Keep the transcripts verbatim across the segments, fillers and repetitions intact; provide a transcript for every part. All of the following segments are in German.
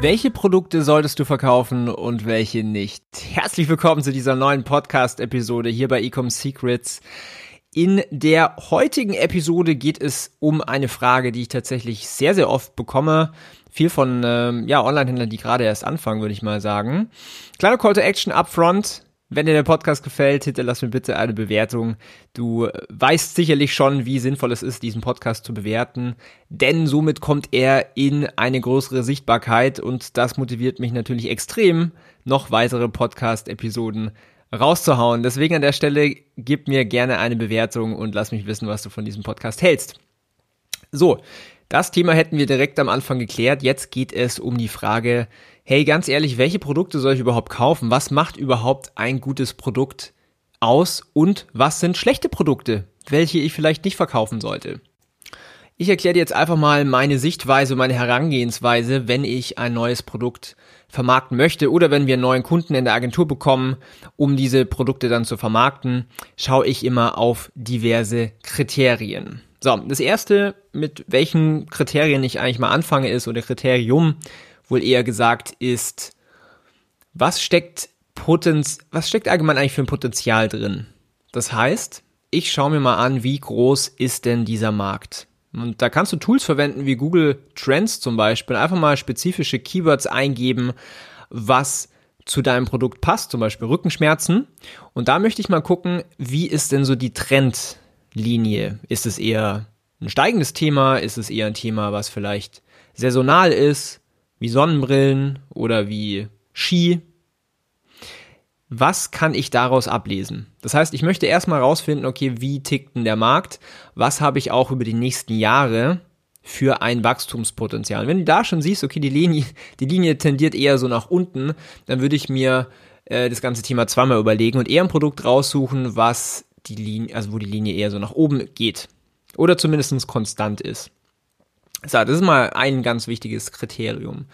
Welche Produkte solltest du verkaufen und welche nicht? Herzlich willkommen zu dieser neuen Podcast-Episode hier bei eCom Secrets. In der heutigen Episode geht es um eine Frage, die ich tatsächlich sehr, sehr oft bekomme. Viel von ähm, ja, Online-Händlern, die gerade erst anfangen, würde ich mal sagen. Kleiner Call to Action upfront. Wenn dir der Podcast gefällt, hinterlass mir bitte eine Bewertung. Du weißt sicherlich schon, wie sinnvoll es ist, diesen Podcast zu bewerten, denn somit kommt er in eine größere Sichtbarkeit und das motiviert mich natürlich extrem, noch weitere Podcast-Episoden rauszuhauen. Deswegen an der Stelle, gib mir gerne eine Bewertung und lass mich wissen, was du von diesem Podcast hältst. So, das Thema hätten wir direkt am Anfang geklärt. Jetzt geht es um die Frage, hey, ganz ehrlich, welche Produkte soll ich überhaupt kaufen? Was macht überhaupt ein gutes Produkt aus? Und was sind schlechte Produkte, welche ich vielleicht nicht verkaufen sollte? Ich erkläre dir jetzt einfach mal meine Sichtweise, meine Herangehensweise, wenn ich ein neues Produkt vermarkten möchte oder wenn wir einen neuen Kunden in der Agentur bekommen, um diese Produkte dann zu vermarkten, schaue ich immer auf diverse Kriterien. So, das erste, mit welchen Kriterien ich eigentlich mal anfange ist, oder Kriterium wohl eher gesagt, ist, was steckt Potenz- was steckt allgemein eigentlich für ein Potenzial drin? Das heißt, ich schaue mir mal an, wie groß ist denn dieser Markt? Und da kannst du Tools verwenden wie Google Trends zum Beispiel, einfach mal spezifische Keywords eingeben, was zu deinem Produkt passt, zum Beispiel Rückenschmerzen. Und da möchte ich mal gucken, wie ist denn so die Trend- Linie. Ist es eher ein steigendes Thema? Ist es eher ein Thema, was vielleicht saisonal ist, wie Sonnenbrillen oder wie Ski? Was kann ich daraus ablesen? Das heißt, ich möchte erstmal rausfinden, okay, wie tickt denn der Markt? Was habe ich auch über die nächsten Jahre für ein Wachstumspotenzial? Und wenn du da schon siehst, okay, die Linie, die Linie tendiert eher so nach unten, dann würde ich mir äh, das ganze Thema zweimal überlegen und eher ein Produkt raussuchen, was die Linie, also wo die Linie eher so nach oben geht oder zumindest konstant ist. So, das ist mal ein ganz wichtiges Kriterium.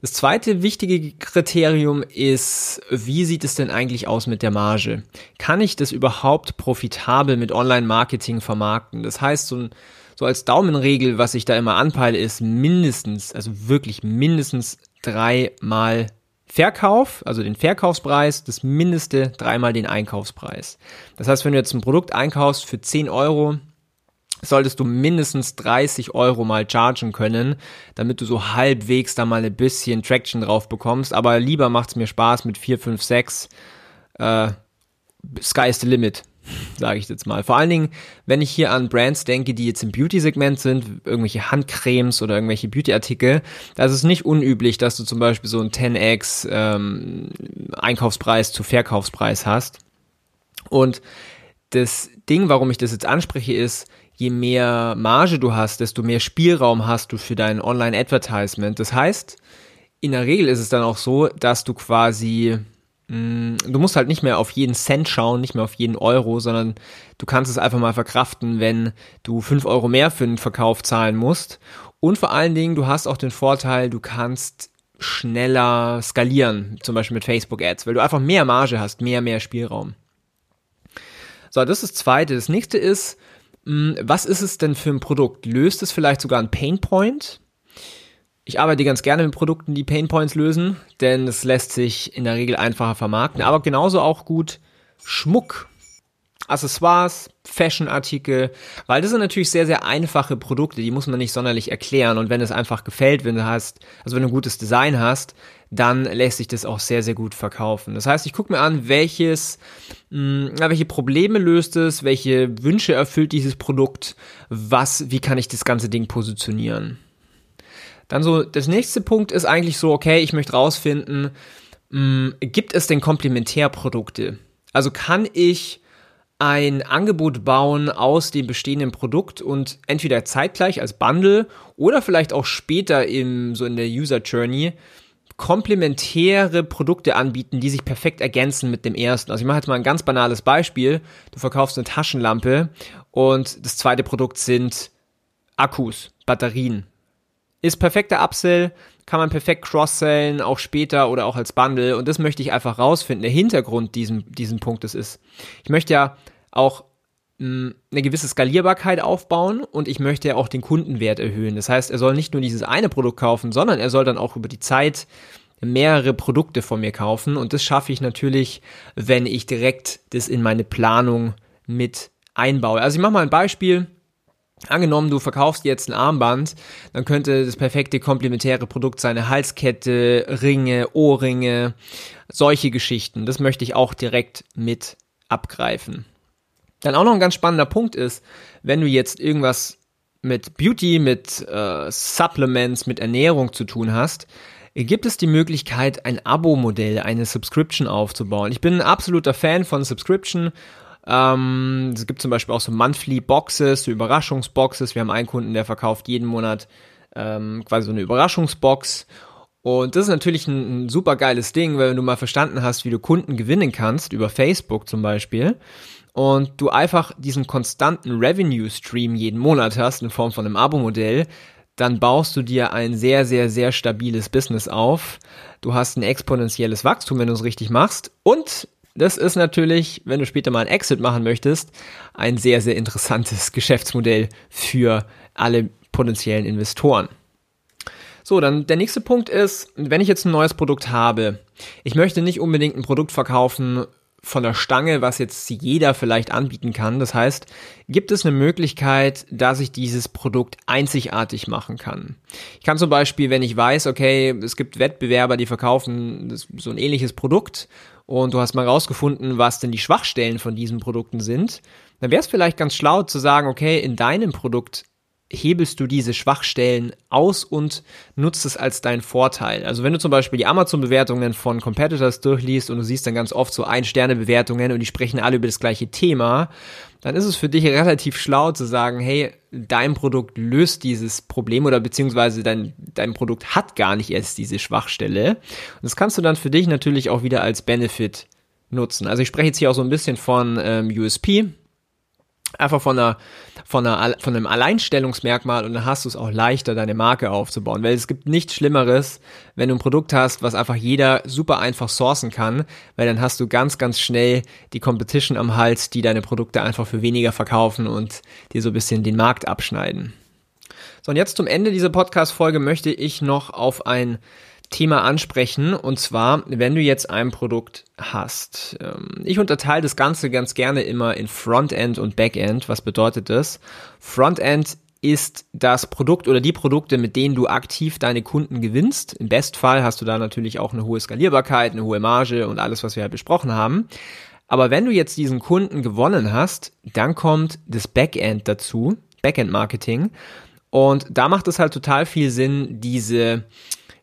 Das zweite wichtige Kriterium ist, wie sieht es denn eigentlich aus mit der Marge? Kann ich das überhaupt profitabel mit Online-Marketing vermarkten? Das heißt, so, ein, so als Daumenregel, was ich da immer anpeile, ist mindestens, also wirklich mindestens dreimal Verkauf, also den Verkaufspreis, das Mindeste dreimal den Einkaufspreis. Das heißt, wenn du jetzt ein Produkt einkaufst für zehn Euro, solltest du mindestens dreißig Euro mal chargen können, damit du so halbwegs da mal ein bisschen Traction drauf bekommst. Aber lieber macht es mir Spaß mit vier, fünf, sechs. Äh, sky's the limit, sage ich jetzt mal. Vor allen Dingen, wenn ich hier an Brands denke, die jetzt im Beauty-Segment sind, irgendwelche Handcremes oder irgendwelche Beauty-Artikel, da ist es nicht unüblich, dass du zum Beispiel so einen zehn x ähm, Einkaufspreis zu Verkaufspreis hast. Und das Ding, warum ich das jetzt anspreche, ist, je mehr Marge du hast, desto mehr Spielraum hast du für dein Online-Advertisement. Das heißt, in der Regel ist es dann auch so, dass du quasi... Du musst halt nicht mehr auf jeden Cent schauen, nicht mehr auf jeden Euro, sondern du kannst es einfach mal verkraften, wenn du fünf Euro mehr für den Verkauf zahlen musst. Und vor allen Dingen, du hast auch den Vorteil, du kannst schneller skalieren, zum Beispiel mit Facebook-Ads, weil du einfach mehr Marge hast, mehr, mehr Spielraum. So, das ist das Zweite. Das Nächste ist, was ist es denn für ein Produkt? Löst es vielleicht sogar einen Painpoint? Ich arbeite ganz gerne mit Produkten, die Painpoints lösen, denn es lässt sich in der Regel einfacher vermarkten. Aber genauso auch gut Schmuck, Accessoires, Fashionartikel, weil das sind natürlich sehr, sehr einfache Produkte, die muss man nicht sonderlich erklären. Und wenn es einfach gefällt, wenn du hast, also wenn du ein gutes Design hast, dann lässt sich das auch sehr, sehr gut verkaufen. Das heißt, ich gucke mir an, welches, mh, welche Probleme löst es, welche Wünsche erfüllt dieses Produkt, was, wie kann ich das ganze Ding positionieren? Dann so, das nächste Punkt ist eigentlich so, okay, ich möchte rausfinden, mh, gibt es denn Komplementärprodukte? Also kann ich ein Angebot bauen aus dem bestehenden Produkt und entweder zeitgleich als Bundle oder vielleicht auch später im, so in der User Journey komplementäre Produkte anbieten, die sich perfekt ergänzen mit dem ersten. Also ich mache jetzt mal ein ganz banales Beispiel. Du verkaufst eine Taschenlampe und das zweite Produkt sind Akkus, Batterien. Ist perfekter Upsell, kann man perfekt cross-sellen, auch später oder auch als Bundle. Und das möchte ich einfach rausfinden, der Hintergrund diesen, diesen Punktes ist. Ich möchte ja auch eine gewisse Skalierbarkeit aufbauen und ich möchte ja auch den Kundenwert erhöhen. Das heißt, er soll nicht nur dieses eine Produkt kaufen, sondern er soll dann auch über die Zeit mehrere Produkte von mir kaufen. Und das schaffe ich natürlich, wenn ich direkt das in meine Planung mit einbaue. Also ich mache mal ein Beispiel. Angenommen, du verkaufst jetzt ein Armband, dann könnte das perfekte komplementäre Produkt sein, eine Halskette, Ringe, Ohrringe, solche Geschichten. Das möchte ich auch direkt mit abgreifen. Dann auch noch ein ganz spannender Punkt ist, wenn du jetzt irgendwas mit Beauty, mit äh, Supplements, mit Ernährung zu tun hast, gibt es die Möglichkeit, ein Abo-Modell, eine Subscription aufzubauen. Ich bin ein absoluter Fan von Subscription. Ähm, es gibt zum Beispiel auch so Monthly-Boxes, so Überraschungsboxes. Wir haben einen Kunden, der verkauft jeden Monat ähm, quasi so eine Überraschungsbox. Und das ist natürlich ein, ein super geiles Ding, weil wenn du mal verstanden hast, wie du Kunden gewinnen kannst, über Facebook zum Beispiel, und du einfach diesen konstanten Revenue-Stream jeden Monat hast in Form von einem Abo-Modell, dann baust du dir ein sehr, sehr, sehr stabiles Business auf. Du hast ein exponentielles Wachstum, wenn du es richtig machst. Und das ist natürlich, wenn du später mal einen Exit machen möchtest, ein sehr, sehr interessantes Geschäftsmodell für alle potenziellen Investoren. So, dann der nächste Punkt ist, wenn ich jetzt ein neues Produkt habe, ich möchte nicht unbedingt ein Produkt verkaufen von der Stange, was jetzt jeder vielleicht anbieten kann. Das heißt, gibt es eine Möglichkeit, dass ich dieses Produkt einzigartig machen kann? Ich kann zum Beispiel, wenn ich weiß, okay, es gibt Wettbewerber, die verkaufen so ein ähnliches Produkt und du hast mal rausgefunden, was denn die Schwachstellen von diesen Produkten sind, dann wäre es vielleicht ganz schlau zu sagen, okay, in deinem Produkt hebelst du diese Schwachstellen aus und nutzt es als deinen Vorteil. Also wenn du zum Beispiel die Amazon-Bewertungen von Competitors durchliest und du siehst dann ganz oft so Ein-Sterne-Bewertungen und die sprechen alle über das gleiche Thema, dann ist es für dich relativ schlau zu sagen, hey, dein Produkt löst dieses Problem oder beziehungsweise dein, dein Produkt hat gar nicht erst diese Schwachstelle. Und das kannst du dann für dich natürlich auch wieder als Benefit nutzen. Also ich spreche jetzt hier auch so ein bisschen von ähm, U S P, einfach von, einer, von, einer, von einem Alleinstellungsmerkmal, und dann hast du es auch leichter, deine Marke aufzubauen, weil es gibt nichts Schlimmeres, wenn du ein Produkt hast, was einfach jeder super einfach sourcen kann, weil dann hast du ganz, ganz schnell die Competition am Hals, die deine Produkte einfach für weniger verkaufen und dir so ein bisschen den Markt abschneiden. So, und jetzt zum Ende dieser Podcast-Folge möchte ich noch auf ein Thema ansprechen, und zwar, wenn du jetzt ein Produkt hast. Ich unterteile das Ganze ganz gerne immer in Frontend und Backend. Was bedeutet das? Frontend ist das Produkt oder die Produkte, mit denen du aktiv deine Kunden gewinnst. Im Bestfall hast du da natürlich auch eine hohe Skalierbarkeit, eine hohe Marge und alles, was wir halt besprochen haben. Aber wenn du jetzt diesen Kunden gewonnen hast, dann kommt das Backend dazu, Backend-Marketing. Und da macht es halt total viel Sinn, diese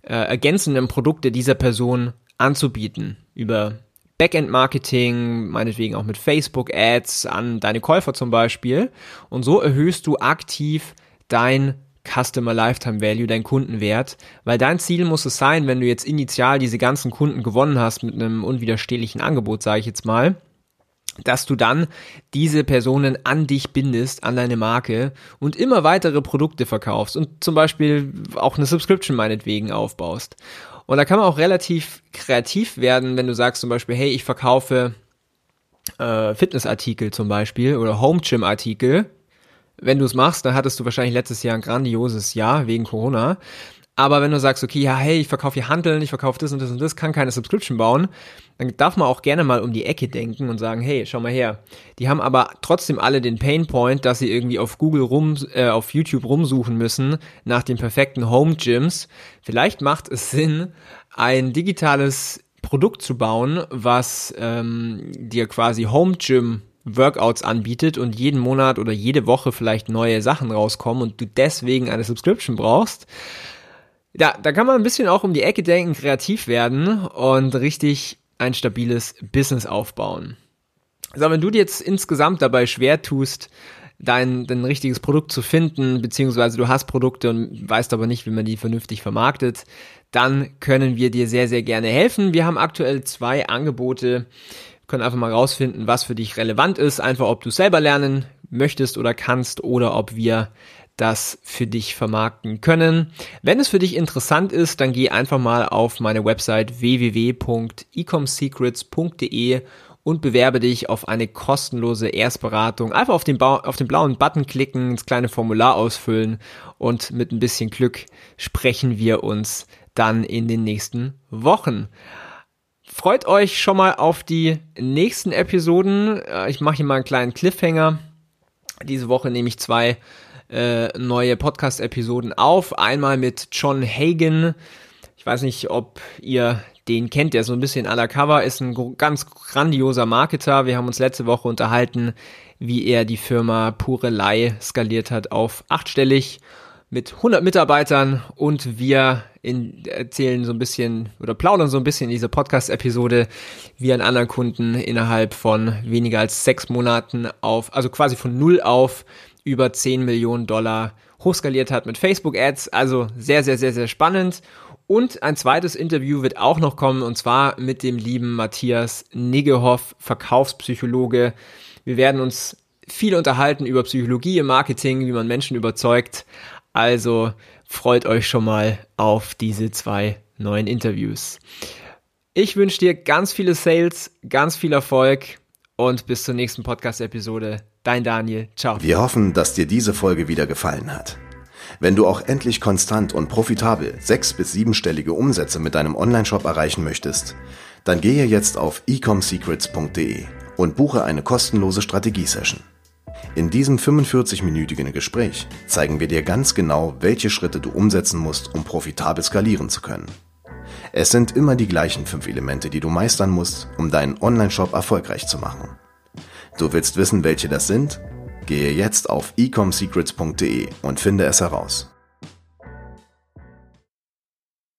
Äh, ergänzenden Produkte dieser Person anzubieten. Über Backend-Marketing, meinetwegen auch mit Facebook-Ads an deine Käufer zum Beispiel. Und so erhöhst du aktiv dein Customer Lifetime Value, dein Kundenwert, weil dein Ziel muss es sein, wenn du jetzt initial diese ganzen Kunden gewonnen hast mit einem unwiderstehlichen Angebot, sage ich jetzt mal, dass du dann diese Personen an dich bindest, an deine Marke und immer weitere Produkte verkaufst und zum Beispiel auch eine Subscription meinetwegen aufbaust. Und da kann man auch relativ kreativ werden, wenn du sagst zum Beispiel, hey, ich verkaufe äh, Fitnessartikel zum Beispiel oder Home-Gym-Artikel. Wenn du es machst, dann hattest du wahrscheinlich letztes Jahr ein grandioses Jahr wegen Corona. Aber wenn du sagst, okay, ja, hey, ich verkaufe hier Hanteln, ich verkaufe das und das und das, kann keine Subscription bauen, dann darf man auch gerne mal um die Ecke denken und sagen, hey, schau mal her, die haben aber trotzdem alle den Painpoint, dass sie irgendwie auf Google rum, äh, auf YouTube rumsuchen müssen nach den perfekten Home Gyms. Vielleicht macht es Sinn, ein digitales Produkt zu bauen, was ähm, dir quasi Home Gym Workouts anbietet und jeden Monat oder jede Woche vielleicht neue Sachen rauskommen und du deswegen eine Subscription brauchst. Ja, da kann man ein bisschen auch um die Ecke denken, kreativ werden und richtig ein stabiles Business aufbauen. So, wenn du dir jetzt insgesamt dabei schwer tust, dein, dein richtiges Produkt zu finden, beziehungsweise du hast Produkte und weißt aber nicht, wie man die vernünftig vermarktet, dann können wir dir sehr, sehr gerne helfen. Wir haben aktuell zwei Angebote, können einfach mal rausfinden, was für dich relevant ist, einfach ob du selber lernen möchtest oder kannst oder ob wir das für dich vermarkten können. Wenn es für dich interessant ist, dann geh einfach mal auf meine Website w w w punkt e com secrets punkt d e und bewerbe dich auf eine kostenlose Erstberatung. Einfach auf den, ba- auf den blauen Button klicken, das kleine Formular ausfüllen und mit ein bisschen Glück sprechen wir uns dann in den nächsten Wochen. Freut euch schon mal auf die nächsten Episoden. Ich mache hier mal einen kleinen Cliffhanger. Diese Woche nehme ich zwei äh, neue Podcast-Episoden auf. Einmal mit John Hagen. Ich weiß nicht, ob ihr den kennt, der so ein bisschen undercover ist, ein ganz grandioser Marketer. Wir haben uns letzte Woche unterhalten, wie er die Firma Pure Lei skaliert hat auf achtstellig mit hundert Mitarbeitern und wir in, erzählen so ein bisschen oder plaudern so ein bisschen in dieser Podcast-Episode, wie an anderen Kunden innerhalb von weniger als sechs Monaten auf, also quasi von null auf über zehn Millionen Dollar hochskaliert hat mit Facebook-Ads. Also sehr, sehr, sehr, sehr spannend. Und ein zweites Interview wird auch noch kommen und zwar mit dem lieben Matthias Niggehoff, Verkaufspsychologe. Wir werden uns viel unterhalten über Psychologie im Marketing, wie man Menschen überzeugt. Also freut euch schon mal auf diese zwei neuen Interviews. Ich wünsche dir ganz viele Sales, ganz viel Erfolg und bis zur nächsten Podcast-Episode. Dein Daniel, ciao. Wir hoffen, dass dir diese Folge wieder gefallen hat. Wenn du auch endlich konstant und profitabel sechs- bis siebenstellige Umsätze mit deinem Onlineshop erreichen möchtest, dann gehe jetzt auf e com secrets punkt d e und buche eine kostenlose Strategie-Session. In diesem fünfundvierzig-minütigen Gespräch zeigen wir dir ganz genau, welche Schritte du umsetzen musst, um profitabel skalieren zu können. Es sind immer die gleichen fünf Elemente, die du meistern musst, um deinen Onlineshop erfolgreich zu machen. Du willst wissen, welche das sind? Gehe jetzt auf e com secrets punkt d e und finde es heraus.